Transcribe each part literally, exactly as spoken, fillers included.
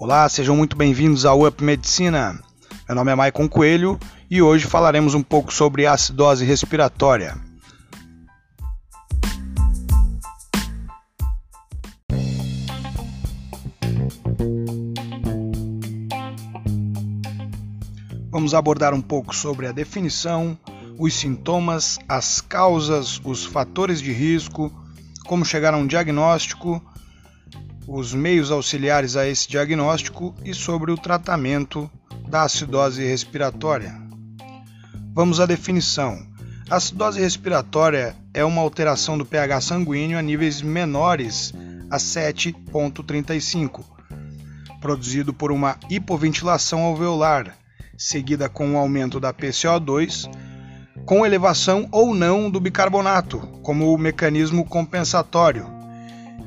Olá, sejam muito bem-vindos ao Up Medicina. Meu nome é Maicon Coelho e hoje falaremos um pouco sobre acidose respiratória. Vamos abordar um pouco sobre a definição, os sintomas, as causas, os fatores de risco, como chegar a um diagnóstico, os meios auxiliares a esse diagnóstico e sobre o tratamento da acidose respiratória. Vamos à definição. A acidose respiratória é uma alteração do pH sanguíneo a níveis menores a sete vírgula trinta e cinco, produzido por uma hipoventilação alveolar, seguida com o aumento da P C O dois, com elevação ou não do bicarbonato, como mecanismo compensatório.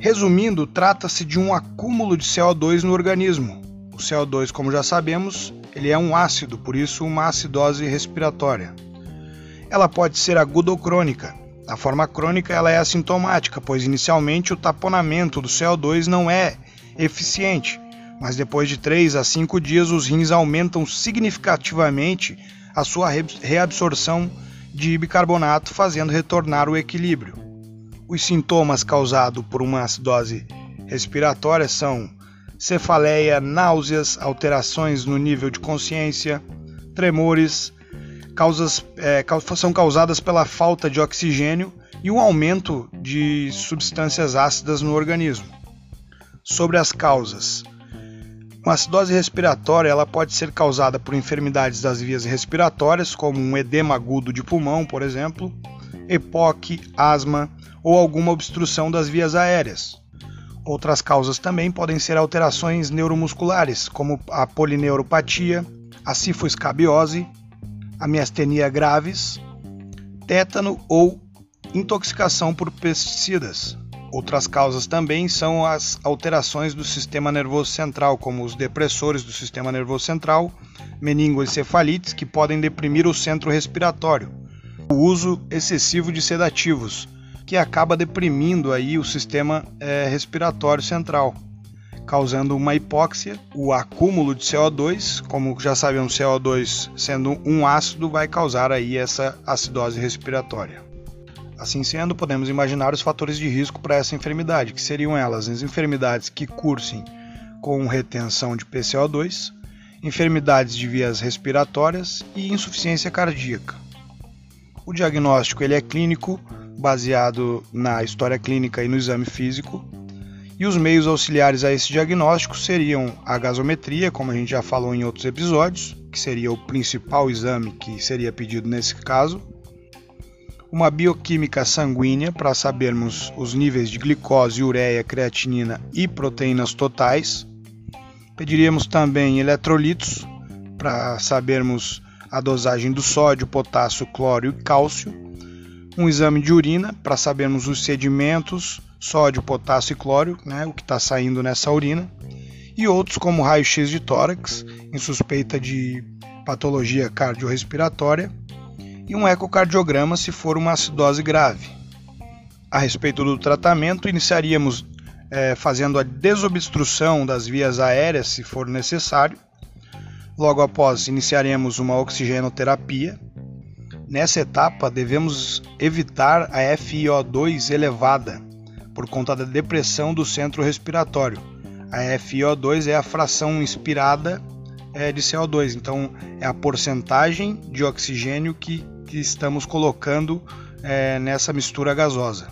Resumindo, trata-se de um acúmulo de C O dois no organismo. O C O dois, como já sabemos, ele é um ácido, por isso uma acidose respiratória. Ela pode ser aguda ou crônica. Na forma crônica, ela é assintomática, pois inicialmente o taponamento do C O dois não é eficiente, mas depois de três a cinco dias os rins aumentam significativamente a sua reabsorção de bicarbonato, fazendo retornar o equilíbrio. Os sintomas causados por uma acidose respiratória são cefaleia, náuseas, alterações no nível de consciência, tremores, causas, é, são causadas pela falta de oxigênio e um aumento de substâncias ácidas no organismo. Sobre as causas. Uma acidose respiratória ela pode ser causada por enfermidades das vias respiratórias, como um edema agudo de pulmão, por exemplo, E P O C, asma, ou alguma obstrução das vias aéreas. Outras causas também podem ser alterações neuromusculares, como a polineuropatia, a cifoescabiose, a miastenia graves, tétano ou intoxicação por pesticidas. Outras causas também são as alterações do sistema nervoso central, como os depressores do sistema nervoso central, meningoencefalites, que podem deprimir o centro respiratório, o uso excessivo de sedativos, que acaba deprimindo aí o sistema é, respiratório central, causando uma hipóxia. O acúmulo de C O dois, como já sabemos, C O dois sendo um ácido, vai causar aí essa acidose respiratória. Assim sendo, podemos imaginar os fatores de risco para essa enfermidade, que seriam elas as enfermidades que cursem com retenção de P C O dois, enfermidades de vias respiratórias e insuficiência cardíaca. O diagnóstico ele é clínico, baseado na história clínica e no exame físico, e os meios auxiliares a esse diagnóstico seriam a gasometria, como a gente já falou em outros episódios, que seria o principal exame que seria pedido nesse caso, uma bioquímica sanguínea para sabermos os níveis de glicose, ureia, creatinina e proteínas totais, pediríamos também eletrolitos para sabermos a dosagem do sódio, potássio, cloro e cálcio, um exame de urina para sabermos os sedimentos, sódio, potássio e cloro, né, o que está saindo nessa urina, e outros como raio-x de tórax, em suspeita de patologia cardiorrespiratória, e um ecocardiograma se for uma acidose grave. A respeito do tratamento, iniciaríamos é, fazendo a desobstrução das vias aéreas, se for necessário. Logo após, iniciaremos uma oxigenoterapia. Nessa etapa, devemos evitar a F I O dois elevada, por conta da depressão do centro respiratório. A F I O dois é a fração inspirada de C O dois, então é a porcentagem de oxigênio que, que estamos colocando é, nessa mistura gasosa.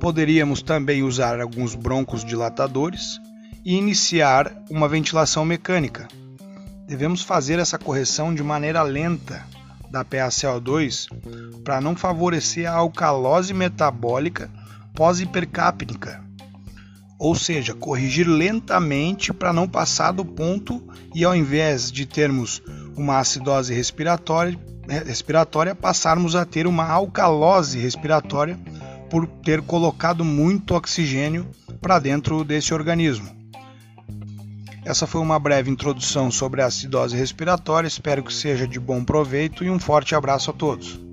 Poderíamos também usar alguns broncodilatadores e iniciar uma ventilação mecânica. Devemos fazer essa correção de maneira lenta da P A C O dois para não favorecer a alcalose metabólica pós-hipercápnica, ou seja, corrigir lentamente para não passar do ponto e, ao invés de termos uma acidose respiratória, respiratória, passarmos a ter uma alcalose respiratória por ter colocado muito oxigênio para dentro desse organismo. Essa foi uma breve introdução sobre a acidose respiratória, espero que seja de bom proveito e um forte abraço a todos.